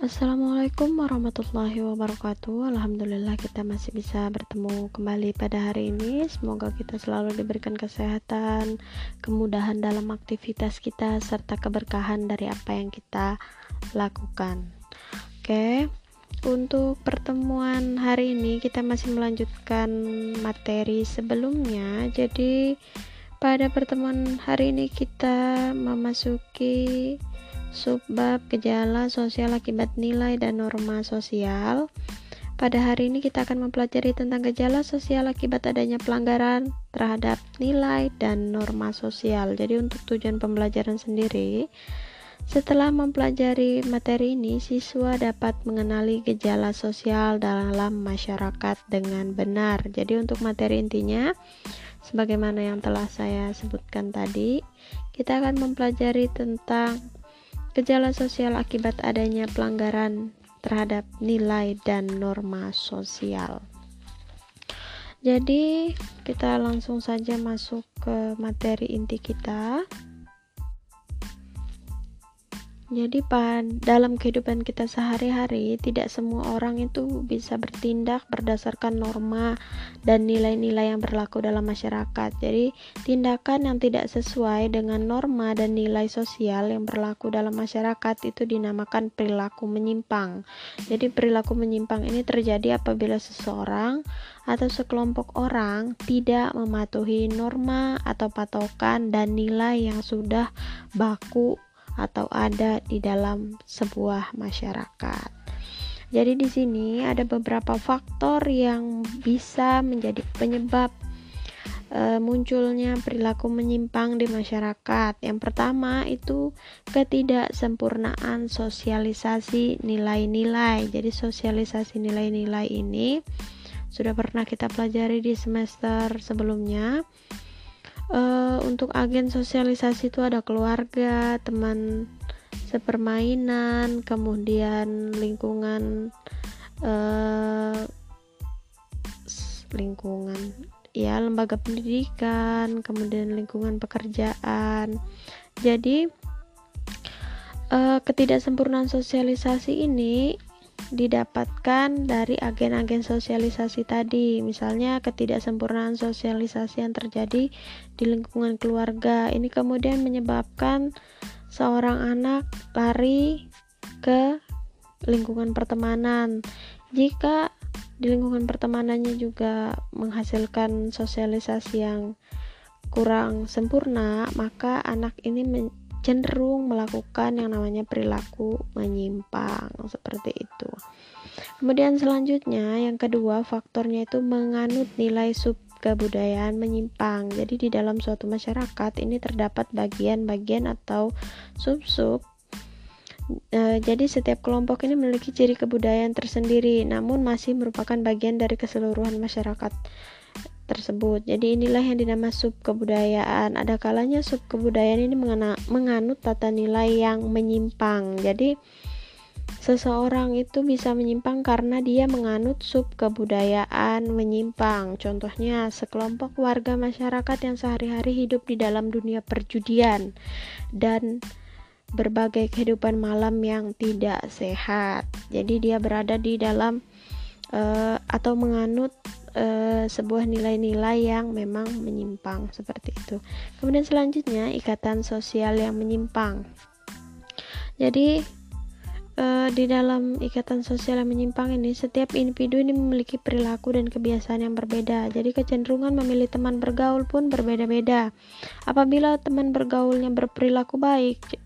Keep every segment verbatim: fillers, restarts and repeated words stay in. Assalamualaikum warahmatullahi wabarakatuh. Alhamdulillah kita masih bisa bertemu kembali pada hari ini. Semoga kita selalu diberikan kesehatan, kemudahan dalam aktivitas kita, serta keberkahan dari apa yang kita lakukan. Oke, untuk pertemuan hari ini kita masih melanjutkan materi sebelumnya. Jadi pada pertemuan hari ini kita memasuki subbab gejala sosial akibat nilai dan norma sosial. Pada hari ini kita akan mempelajari tentang gejala sosial akibat adanya pelanggaran terhadap nilai dan norma sosial. Jadi untuk tujuan pembelajaran sendiri, setelah mempelajari materi ini, siswa dapat mengenali gejala sosial dalam masyarakat dengan benar. Jadi untuk materi intinya, sebagaimana yang telah saya sebutkan tadi, kita akan mempelajari tentang gejala sosial akibat adanya pelanggaran terhadap nilai dan norma sosial. Jadi kita langsung saja masuk ke materi inti kita. Jadi dalam kehidupan kita sehari-hari, tidak semua orang itu bisa bertindak berdasarkan norma dan nilai-nilai yang berlaku dalam masyarakat. Jadi tindakan yang tidak sesuai dengan norma dan nilai sosial yang berlaku dalam masyarakat itu dinamakan perilaku menyimpang. Jadi perilaku menyimpang ini terjadi apabila seseorang atau sekelompok orang tidak mematuhi norma atau patokan dan nilai yang sudah baku atau ada di dalam sebuah masyarakat. Jadi di sini ada beberapa faktor yang bisa menjadi penyebab e, munculnya perilaku menyimpang di masyarakat. Yang pertama itu ketidaksempurnaan sosialisasi nilai-nilai. Jadi sosialisasi nilai-nilai ini sudah pernah kita pelajari di semester sebelumnya. Uh, untuk agen sosialisasi itu ada keluarga, teman sepermainan, kemudian lingkungan uh, lingkungan ya lembaga pendidikan, kemudian lingkungan pekerjaan. Jadi uh, ketidaksempurnaan sosialisasi ini didapatkan dari agen-agen sosialisasi tadi. Misalnya ketidaksempurnaan sosialisasi yang terjadi di lingkungan keluarga ini kemudian menyebabkan seorang anak lari ke lingkungan pertemanan. Jika di lingkungan pertemanannya juga menghasilkan sosialisasi yang kurang sempurna, maka anak ini men- cenderung melakukan yang namanya perilaku menyimpang seperti itu. Kemudian selanjutnya yang kedua faktornya itu menganut nilai sub kebudayaan menyimpang. Jadi di dalam suatu masyarakat ini terdapat bagian-bagian atau sub-sub. E, jadi setiap kelompok ini memiliki ciri kebudayaan tersendiri, namun masih merupakan bagian dari keseluruhan masyarakat tersebut. Jadi inilah yang dinamakan sub kebudayaan. Ada kalanya sub kebudayaan ini mengena, menganut tata nilai yang menyimpang. Jadi seseorang itu bisa menyimpang karena dia menganut sub kebudayaan menyimpang. Contohnya sekelompok warga masyarakat yang sehari-hari hidup di dalam dunia perjudian dan berbagai kehidupan malam yang tidak sehat. Jadi dia berada di dalam uh, atau menganut E, sebuah nilai-nilai yang memang menyimpang seperti itu. Kemudian selanjutnya ikatan sosial yang menyimpang. Jadi e, di dalam ikatan sosial yang menyimpang ini setiap individu ini memiliki perilaku dan kebiasaan yang berbeda. Jadi kecenderungan memilih teman bergaul pun berbeda-beda. Apabila teman bergaulnya berperilaku baik,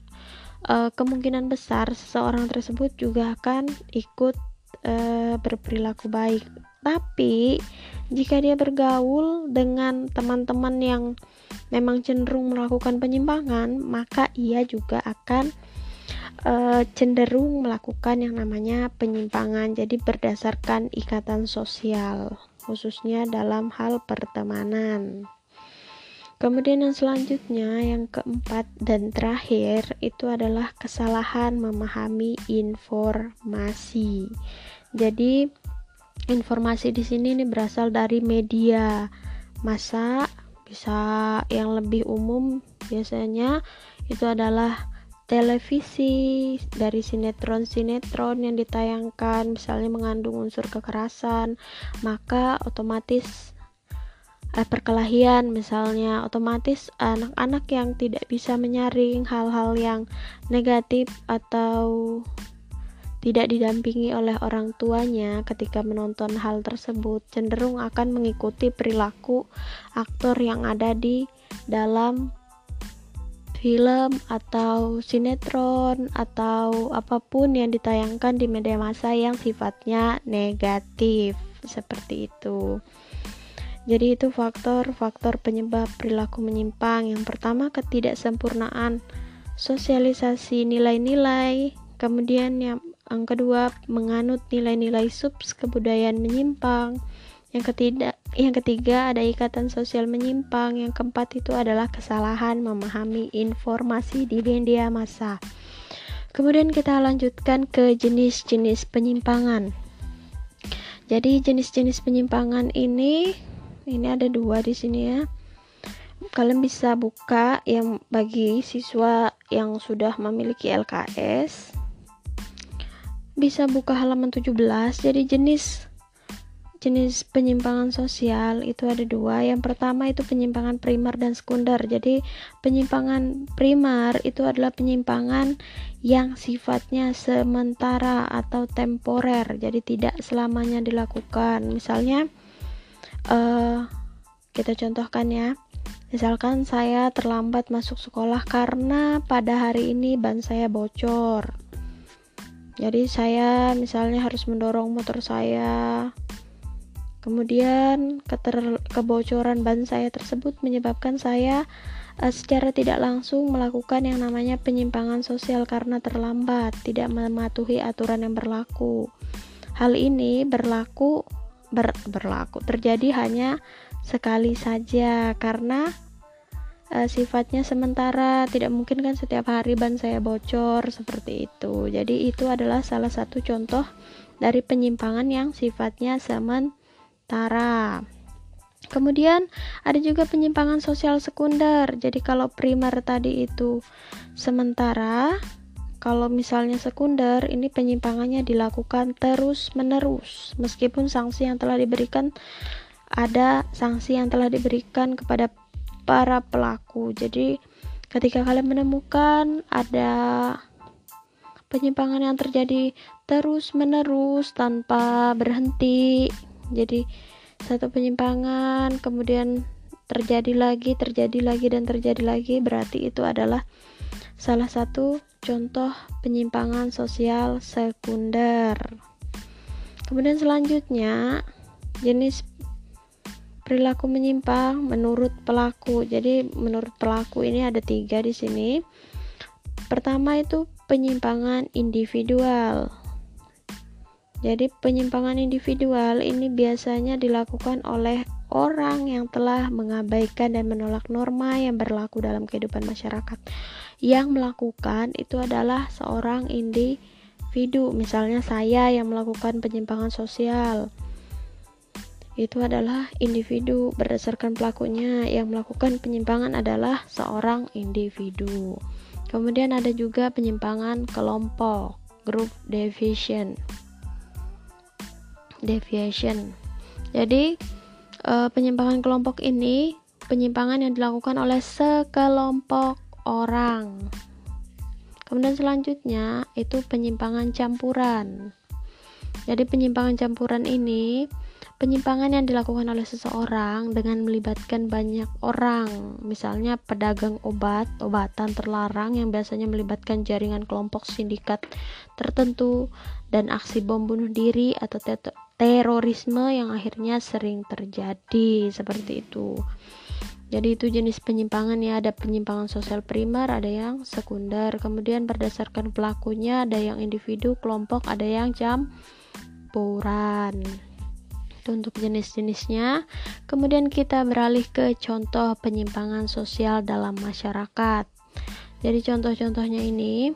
e, kemungkinan besar seseorang tersebut juga akan ikut e, berperilaku baik. Tapi jika dia bergaul dengan teman-teman yang memang cenderung melakukan penyimpangan, maka ia juga akan e, cenderung melakukan yang namanya penyimpangan. Jadi berdasarkan ikatan sosial, khususnya dalam hal pertemanan. Kemudian yang selanjutnya, yang keempat dan terakhir itu adalah kesalahan memahami informasi. Jadi informasi di sini ini berasal dari media massa, bisa yang lebih umum biasanya itu adalah televisi, dari sinetron-sinetron yang ditayangkan misalnya mengandung unsur kekerasan, maka otomatis eh, perkelahian misalnya, otomatis anak-anak yang tidak bisa menyaring hal-hal yang negatif atau tidak didampingi oleh orang tuanya ketika menonton hal tersebut cenderung akan mengikuti perilaku aktor yang ada di dalam film atau sinetron atau apapun yang ditayangkan di media massa yang sifatnya negatif seperti itu. Jadi itu faktor-faktor penyebab perilaku menyimpang. Yang pertama, ketidaksempurnaan sosialisasi nilai-nilai. Kemudian yang, yang kedua, menganut nilai-nilai subs kebudayaan menyimpang. Yang ketiga, yang ketiga ada ikatan sosial menyimpang. Yang keempat itu adalah kesalahan memahami informasi di media massa. Kemudian kita lanjutkan ke jenis-jenis penyimpangan. Jadi jenis-jenis penyimpangan ini, ini ada dua di sini ya. Kalian bisa buka yang bagi siswa yang sudah memiliki L K S. Bisa buka halaman tujuh belas. Jadi jenis jenis penyimpangan sosial itu ada dua. Yang pertama itu penyimpangan primer dan sekunder. Jadi penyimpangan primer itu adalah penyimpangan yang sifatnya sementara atau temporer, jadi tidak selamanya dilakukan. Misalnya uh, kita contohkan ya, misalkan saya terlambat masuk sekolah karena pada hari ini ban saya bocor, jadi saya misalnya harus mendorong motor saya. Kemudian keter- kebocoran ban saya tersebut menyebabkan saya e, secara tidak langsung melakukan yang namanya penyimpangan sosial karena terlambat, tidak mematuhi aturan yang berlaku. Hal ini berlaku ber, berlaku terjadi hanya sekali saja karena e, sifatnya sementara, tidak mungkin kan setiap hari ban saya bocor seperti itu. Jadi itu adalah salah satu contoh dari penyimpangan yang sifatnya sementara. Tara. Kemudian ada juga penyimpangan sosial sekunder. Jadi kalau primer tadi itu sementara, kalau misalnya sekunder ini penyimpangannya dilakukan terus-menerus meskipun sanksi yang telah diberikan ada sanksi yang telah diberikan kepada para pelaku. Jadi ketika kalian menemukan ada penyimpangan yang terjadi terus-menerus tanpa berhenti, jadi satu penyimpangan kemudian terjadi lagi, terjadi lagi, dan terjadi lagi, berarti itu adalah salah satu contoh penyimpangan sosial sekunder. Kemudian selanjutnya jenis perilaku menyimpang menurut pelaku. Jadi menurut pelaku ini ada tiga di sini. Pertama itu penyimpangan individual. Jadi penyimpangan individual ini biasanya dilakukan oleh orang yang telah mengabaikan dan menolak norma yang berlaku dalam kehidupan masyarakat. Yang melakukan itu adalah seorang individu. Misalnya saya yang melakukan penyimpangan sosial. Itu adalah individu berdasarkan pelakunya. Yang melakukan penyimpangan adalah seorang individu. Kemudian ada juga penyimpangan kelompok, group deviation. Deviation. Jadi uh, penyimpangan kelompok ini penyimpangan yang dilakukan oleh sekelompok orang. Kemudian selanjutnya itu penyimpangan campuran. Jadi penyimpangan campuran ini penyimpangan yang dilakukan oleh seseorang dengan melibatkan banyak orang. Misalnya pedagang obat-obatan terlarang yang biasanya melibatkan jaringan kelompok sindikat tertentu, dan aksi bom bunuh diri atau teto- terorisme yang akhirnya sering terjadi seperti itu. Jadi itu jenis penyimpangan ya, ada penyimpangan sosial primer, ada yang sekunder. Kemudian berdasarkan pelakunya ada yang individu, kelompok, ada yang campuran. Itu untuk jenis-jenisnya. Kemudian kita beralih ke contoh penyimpangan sosial dalam masyarakat. Jadi contoh-contohnya ini.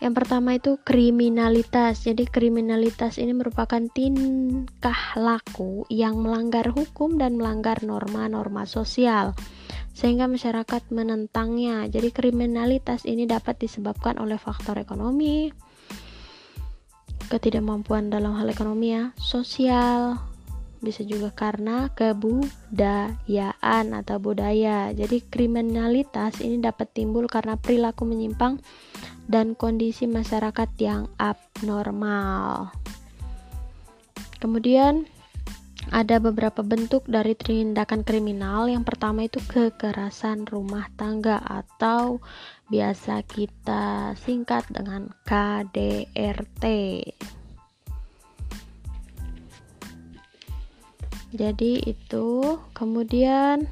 Yang pertama itu kriminalitas. Jadi kriminalitas ini merupakan tingkah laku yang melanggar hukum dan melanggar norma-norma sosial. sehingga masyarakat menentangnya. Jadi kriminalitas ini dapat disebabkan oleh faktor ekonomi, ketidakmampuan dalam hal ekonomi ya, sosial, bisa juga karena kebudayaan atau budaya. Jadi kriminalitas ini dapat timbul karena perilaku menyimpang dan kondisi masyarakat yang abnormal. Kemudian ada beberapa bentuk dari tindakan kriminal. Yang pertama itu kekerasan rumah tangga atau biasa kita singkat dengan K D R T. Jadi itu. Kemudian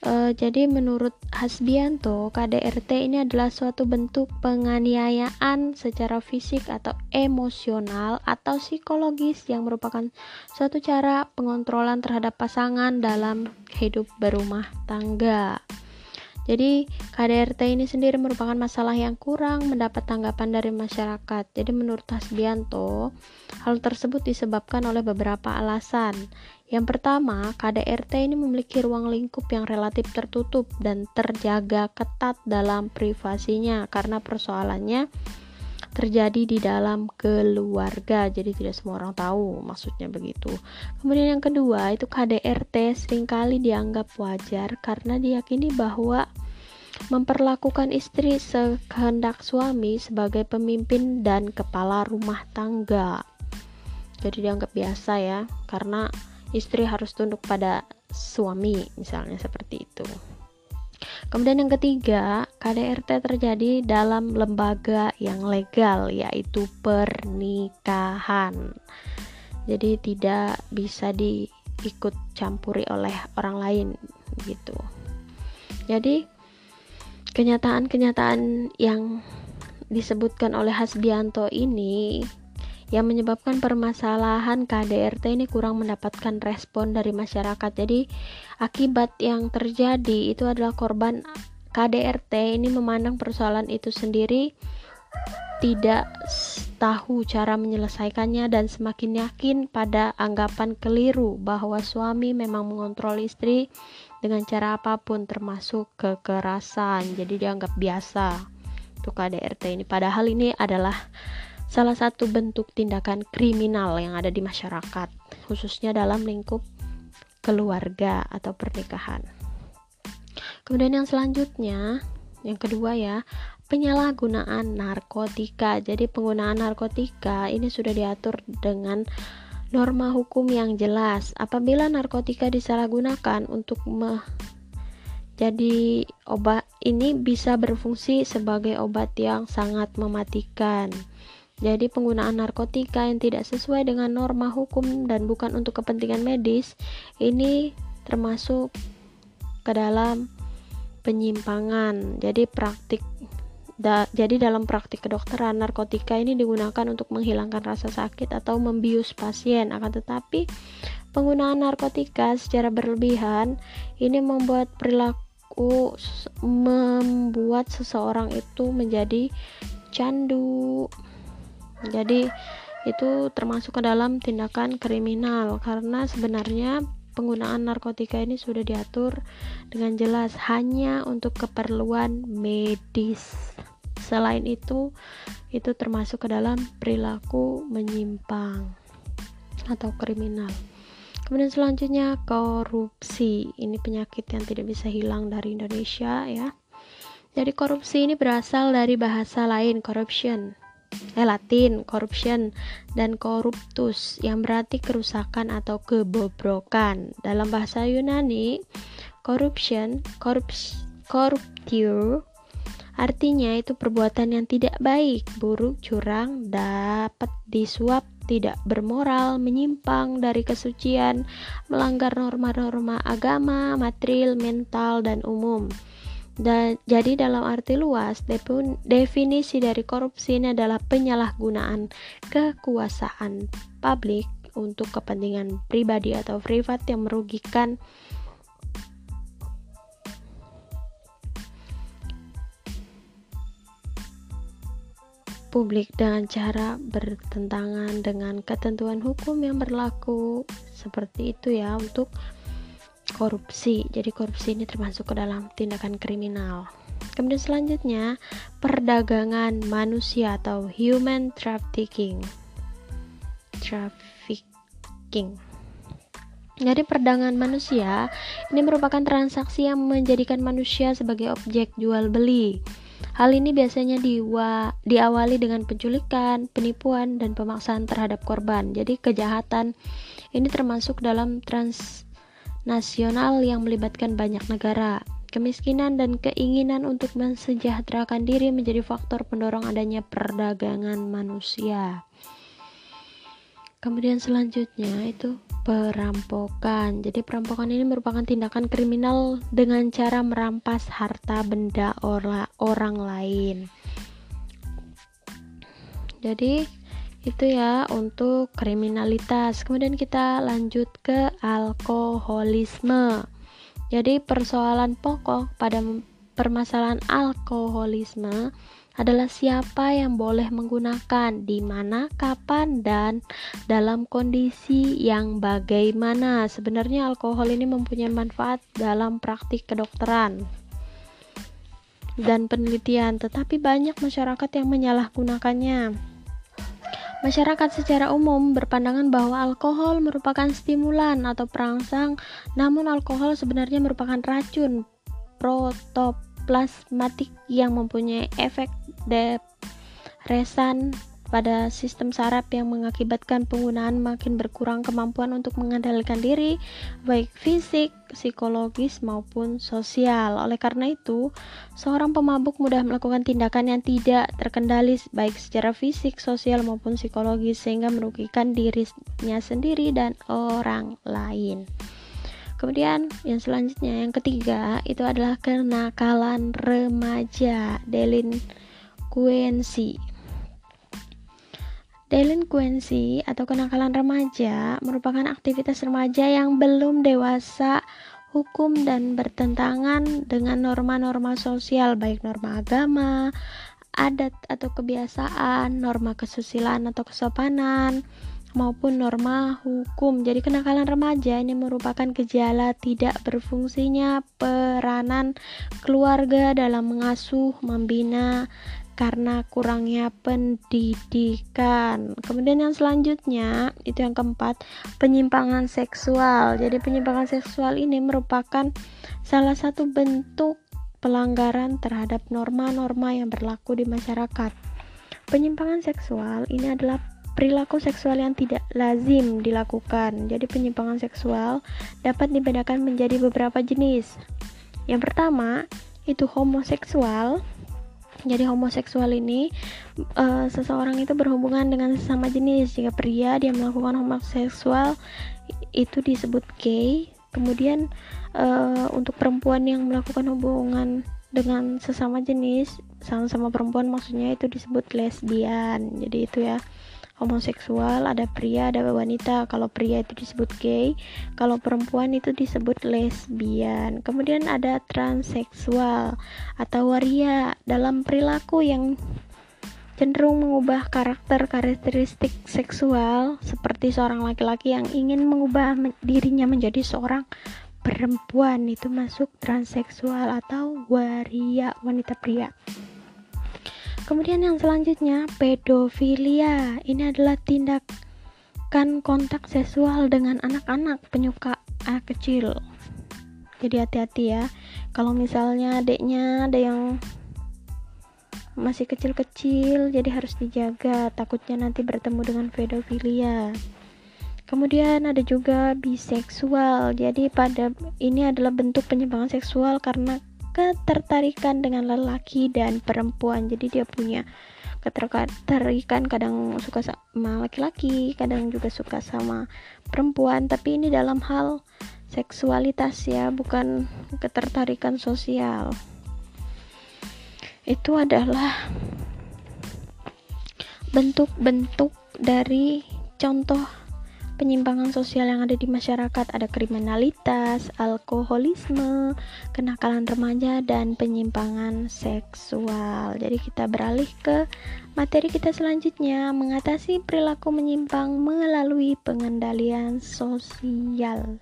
e, jadi menurut Hasbianto, K D R T ini adalah suatu bentuk penganiayaan secara fisik atau emosional atau psikologis yang merupakan suatu cara pengontrolan terhadap pasangan dalam hidup berumah tangga. Jadi K D R T ini sendiri merupakan masalah yang kurang mendapat tanggapan dari masyarakat. Jadi menurut Hasbianto, hal tersebut disebabkan oleh beberapa alasan. Yang pertama, K D R T ini memiliki ruang lingkup yang relatif tertutup dan terjaga ketat dalam privasinya karena persoalannya terjadi di dalam keluarga. Jadi tidak semua orang tahu, maksudnya begitu. Kemudian yang kedua, itu K D R T seringkali dianggap wajar karena diyakini bahwa memperlakukan istri sekehendak suami sebagai pemimpin dan kepala rumah tangga. Jadi dianggap biasa ya, karena istri harus tunduk pada suami, misalnya seperti itu. Kemudian yang ketiga, K D R T terjadi dalam lembaga yang legal, yaitu pernikahan. Jadi tidak bisa diikut campuri oleh orang lain gitu. Jadi kenyataan-kenyataan yang disebutkan oleh Hasbianto ini yang menyebabkan permasalahan K D R T ini kurang mendapatkan respon dari masyarakat. Jadi akibat yang terjadi itu adalah korban K D R T ini memandang persoalan itu sendiri, tidak tahu cara menyelesaikannya, dan semakin yakin pada anggapan keliru bahwa suami memang mengontrol istri dengan cara apapun termasuk kekerasan. Jadi dianggap biasa itu K D R T ini, padahal ini adalah salah satu bentuk tindakan kriminal yang ada di masyarakat, khususnya dalam lingkup keluarga atau pernikahan. Kemudian yang selanjutnya, yang kedua ya, penyalahgunaan narkotika. Jadi penggunaan narkotika ini sudah diatur dengan norma hukum yang jelas. Apabila narkotika disalahgunakan untuk me- jadi obat ini bisa berfungsi sebagai obat yang sangat mematikan. Jadi penggunaan narkotika yang tidak sesuai dengan norma hukum dan bukan untuk kepentingan medis ini termasuk ke dalam penyimpangan. Jadi praktik da, jadi dalam praktik kedokteran, narkotika ini digunakan untuk menghilangkan rasa sakit atau membius pasien. Akan tetapi penggunaan narkotika secara berlebihan ini membuat perilaku membuat seseorang itu menjadi candu. Jadi itu termasuk ke dalam tindakan kriminal karena sebenarnya penggunaan narkotika ini sudah diatur dengan jelas hanya untuk keperluan medis. Selain itu, itu termasuk ke dalam perilaku menyimpang atau kriminal. Kemudian selanjutnya korupsi. Ini penyakit yang tidak bisa hilang dari Indonesia ya. Jadi korupsi ini berasal dari bahasa lain corruption. Eh, Latin, corruption dan corruptus yang berarti kerusakan atau kebobrokan. Dalam bahasa Yunani, corruption, corrupt, corruptio artinya itu perbuatan yang tidak baik, buruk, curang, dapat disuap, tidak bermoral, menyimpang dari kesucian, melanggar norma-norma agama, material, mental, dan umum. Dan, jadi dalam arti luas, definisi dari korupsi ini adalah penyalahgunaan kekuasaan publik untuk kepentingan pribadi atau privat yang merugikan publik dengan cara bertentangan dengan ketentuan hukum yang berlaku. Seperti itu ya untuk korupsi. Jadi korupsi ini termasuk ke dalam tindakan kriminal. Kemudian selanjutnya, perdagangan manusia atau human trafficking. Trafficking. Jadi perdagangan manusia ini merupakan transaksi yang menjadikan manusia sebagai objek jual beli. Hal ini biasanya diwa, diawali dengan penculikan, penipuan, dan pemaksaan terhadap korban. Jadi kejahatan ini termasuk dalam transnasional yang melibatkan banyak negara. Kemiskinan dan keinginan untuk mensejahterakan diri menjadi faktor pendorong adanya perdagangan manusia. Kemudian selanjutnya itu perampokan. Jadi perampokan ini merupakan tindakan kriminal dengan cara merampas harta benda ora, orang lain. Jadi itu ya untuk kriminalitas. Kemudian kita lanjut ke alkoholisme. Jadi persoalan pokok pada permasalahan alkoholisme adalah siapa yang boleh menggunakan, di mana, kapan, dan dalam kondisi yang bagaimana. Sebenarnya alkohol ini mempunyai manfaat dalam praktik kedokteran dan penelitian, tetapi banyak masyarakat yang menyalahgunakannya. Masyarakat secara umum berpandangan bahwa alkohol merupakan stimulan atau perangsang, namun alkohol sebenarnya merupakan racun protoplasmatik yang mempunyai efek depresan pada sistem saraf yang mengakibatkan penggunaan makin berkurang kemampuan untuk mengendalikan diri, baik fisik, psikologis, maupun sosial. Oleh karena itu, seorang pemabuk mudah melakukan tindakan yang tidak terkendali baik secara fisik, sosial, maupun psikologis, sehingga merugikan dirinya sendiri dan orang lain. Kemudian yang selanjutnya, yang ketiga, itu adalah kenakalan remaja, delinkuensi. Delinkuensi atau kenakalan remaja merupakan aktivitas remaja yang belum dewasa hukum dan bertentangan dengan norma-norma sosial, baik norma agama, adat atau kebiasaan, norma kesusilaan atau kesopanan, maupun norma hukum. Jadi kenakalan remaja ini merupakan gejala tidak berfungsinya peranan keluarga dalam mengasuh, membina, karena kurangnya pendidikan. Kemudian yang selanjutnya, itu yang keempat, penyimpangan seksual. Jadi penyimpangan seksual ini merupakan salah satu bentuk pelanggaran terhadap norma-norma yang berlaku di masyarakat. Penyimpangan seksual ini adalah perilaku seksual yang tidak lazim dilakukan. Jadi penyimpangan seksual dapat dibedakan menjadi beberapa jenis. Yang pertama, itu homoseksual. Jadi homoseksual ini uh, seseorang itu berhubungan dengan sesama jenis. Jika pria dia melakukan homoseksual itu disebut gay. Kemudian uh, untuk perempuan yang melakukan hubungan dengan sesama jenis, sama-sama perempuan maksudnya, itu disebut lesbian. Jadi itu ya homoseksual, ada pria, ada wanita. Kalau pria itu disebut gay, kalau perempuan itu disebut lesbian. Kemudian ada transseksual atau waria, dalam perilaku yang cenderung mengubah karakter karakteristik seksual, seperti seorang laki-laki yang ingin mengubah dirinya menjadi seorang perempuan, itu masuk transseksual atau waria, wanita pria. Kemudian yang selanjutnya, pedofilia. Ini adalah tindakan kontak seksual dengan anak-anak penyuka anak kecil. Jadi hati-hati ya, kalau misalnya adiknya ada yang masih kecil-kecil, jadi harus dijaga, takutnya nanti bertemu dengan pedofilia. Kemudian ada juga biseksual. Jadi pada ini adalah bentuk penyimpangan seksual karena ketertarikan dengan lelaki dan perempuan. Jadi dia punya ketertarikan, kadang suka sama laki-laki, kadang juga suka sama perempuan, tapi ini dalam hal seksualitas ya, bukan ketertarikan sosial. Itu adalah bentuk-bentuk dari contoh penyimpangan sosial yang ada di masyarakat, ada kriminalitas, alkoholisme, kenakalan remaja, dan penyimpangan seksual. Jadi kita beralih ke materi kita selanjutnya, mengatasi perilaku menyimpang melalui pengendalian sosial.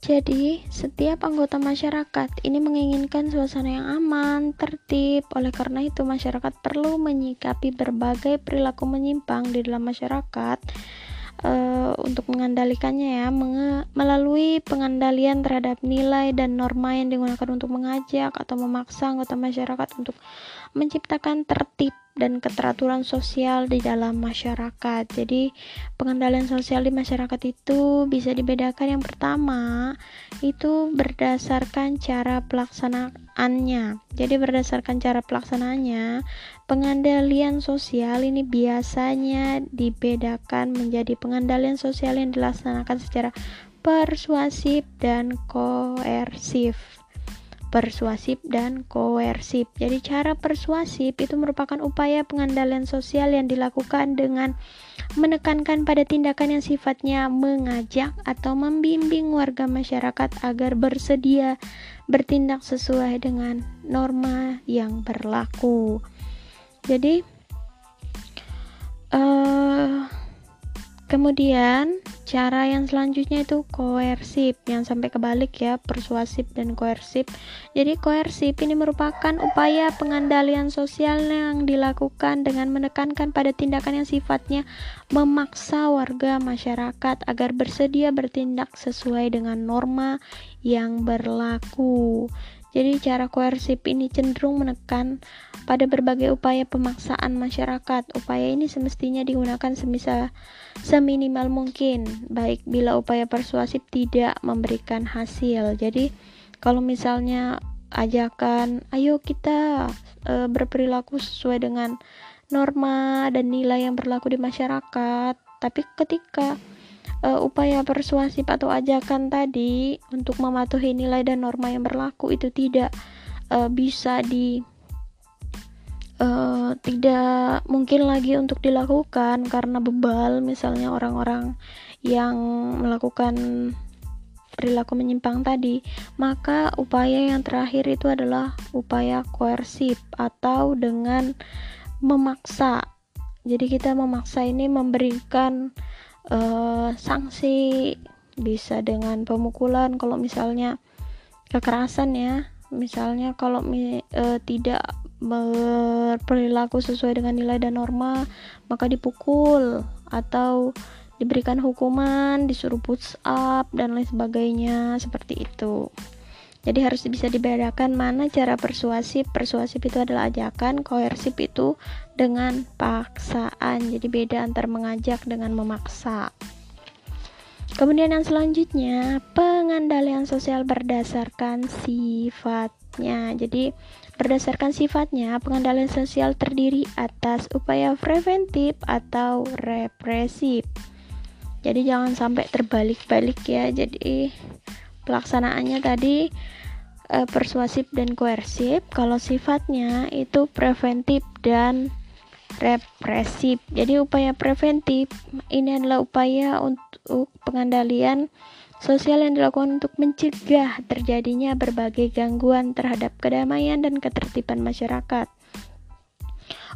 Jadi, setiap anggota masyarakat ini menginginkan suasana yang aman, tertib. Oleh karena itu, masyarakat perlu menyikapi berbagai perilaku menyimpang di dalam masyarakat e, untuk mengandalkannya ya, menge- melalui pengendalian terhadap nilai dan norma yang digunakan untuk mengajak atau memaksa anggota masyarakat untuk menciptakan tertib dan keteraturan sosial di dalam masyarakat. Jadi pengendalian sosial di masyarakat itu bisa dibedakan, yang pertama itu berdasarkan cara pelaksanaannya. Jadi berdasarkan cara pelaksanaannya, pengendalian sosial ini biasanya dibedakan menjadi pengendalian sosial yang dilaksanakan secara persuasif dan koersif. Persuasif dan koersif. Jadi cara persuasif itu merupakan upaya pengendalian sosial yang dilakukan dengan menekankan pada tindakan yang sifatnya mengajak atau membimbing warga masyarakat agar bersedia bertindak sesuai dengan norma yang berlaku. Jadi uh, kemudian cara yang selanjutnya itu koersif, yang sampai kebalik ya, persuasif dan koersif. Jadi koersif ini merupakan upaya pengendalian sosial yang dilakukan dengan menekankan pada tindakan yang sifatnya memaksa warga masyarakat agar bersedia bertindak sesuai dengan norma yang berlaku. Jadi cara koersif ini cenderung menekan pada berbagai upaya pemaksaan masyarakat. Upaya ini semestinya digunakan semisal seminimal mungkin, baik bila upaya persuasif tidak memberikan hasil. Jadi kalau misalnya ajakan, ayo kita e, berperilaku sesuai dengan norma dan nilai yang berlaku di masyarakat, tapi ketika Uh, upaya persuasif atau ajakan tadi untuk mematuhi nilai dan norma yang berlaku itu tidak uh, bisa di uh, tidak mungkin lagi untuk dilakukan karena bebal misalnya orang-orang yang melakukan perilaku menyimpang tadi, maka upaya yang terakhir itu adalah upaya koersif atau dengan memaksa. Jadi kita memaksa ini memberikan Uh, sanksi, bisa dengan pemukulan kalau misalnya kekerasan ya, misalnya kalau mi, uh, tidak berperilaku sesuai dengan nilai dan norma maka dipukul atau diberikan hukuman, disuruh push up dan lain sebagainya seperti itu. Jadi harus bisa dibedakan mana cara persuasif. Persuasif itu adalah ajakan, koersif itu dengan paksaan. Jadi beda antara mengajak dengan memaksa. Kemudian yang selanjutnya, pengendalian sosial berdasarkan sifatnya. Jadi berdasarkan sifatnya, pengendalian sosial terdiri atas upaya preventif atau represif. Jadi jangan sampai terbalik-balik ya. Jadi pelaksanaannya tadi e, persuasif dan koersif. Kalau sifatnya itu preventif dan represif. Jadi upaya preventif ini adalah upaya untuk pengendalian sosial yang dilakukan untuk mencegah terjadinya berbagai gangguan terhadap kedamaian dan ketertiban masyarakat.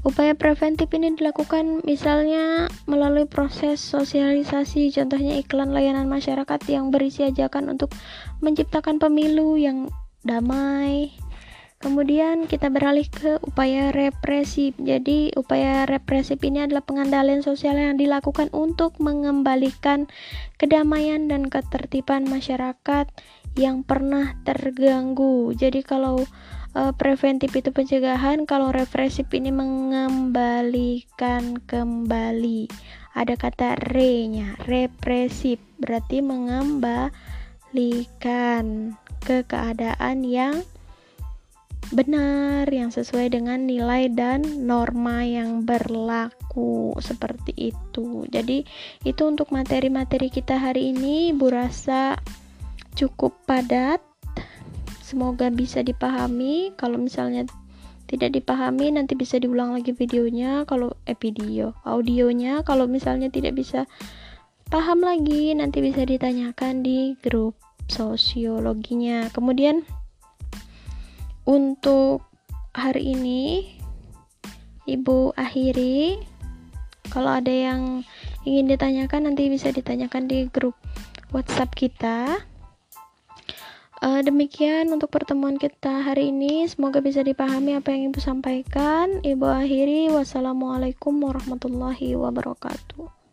Upaya preventif ini dilakukan misalnya melalui proses sosialisasi, contohnya iklan layanan masyarakat yang berisi ajakan untuk menciptakan pemilu yang damai. Kemudian kita beralih ke upaya represif. Jadi upaya represif ini adalah pengendalian sosial yang dilakukan untuk mengembalikan kedamaian dan ketertiban masyarakat yang pernah terganggu. Jadi kalau preventif itu pencegahan, kalau represif ini mengembalikan kembali. Ada kata re-nya, represif berarti mengembalikan ke keadaan yang benar, yang sesuai dengan nilai dan norma yang berlaku seperti itu. Jadi itu untuk materi-materi kita hari ini, Bu rasa cukup padat. Semoga bisa dipahami. Kalau misalnya tidak dipahami nanti bisa diulang lagi videonya kalau eh video audionya. Kalau misalnya tidak bisa paham lagi nanti bisa ditanyakan di grup sosiologinya. Kemudian untuk hari ini Ibu akhiri. Kalau ada yang ingin ditanyakan nanti bisa ditanyakan di grup WhatsApp kita. Demikian untuk pertemuan kita hari ini, semoga bisa dipahami apa yang Ibu sampaikan. Ibu akhiri, wassalamualaikum warahmatullahi wabarakatuh.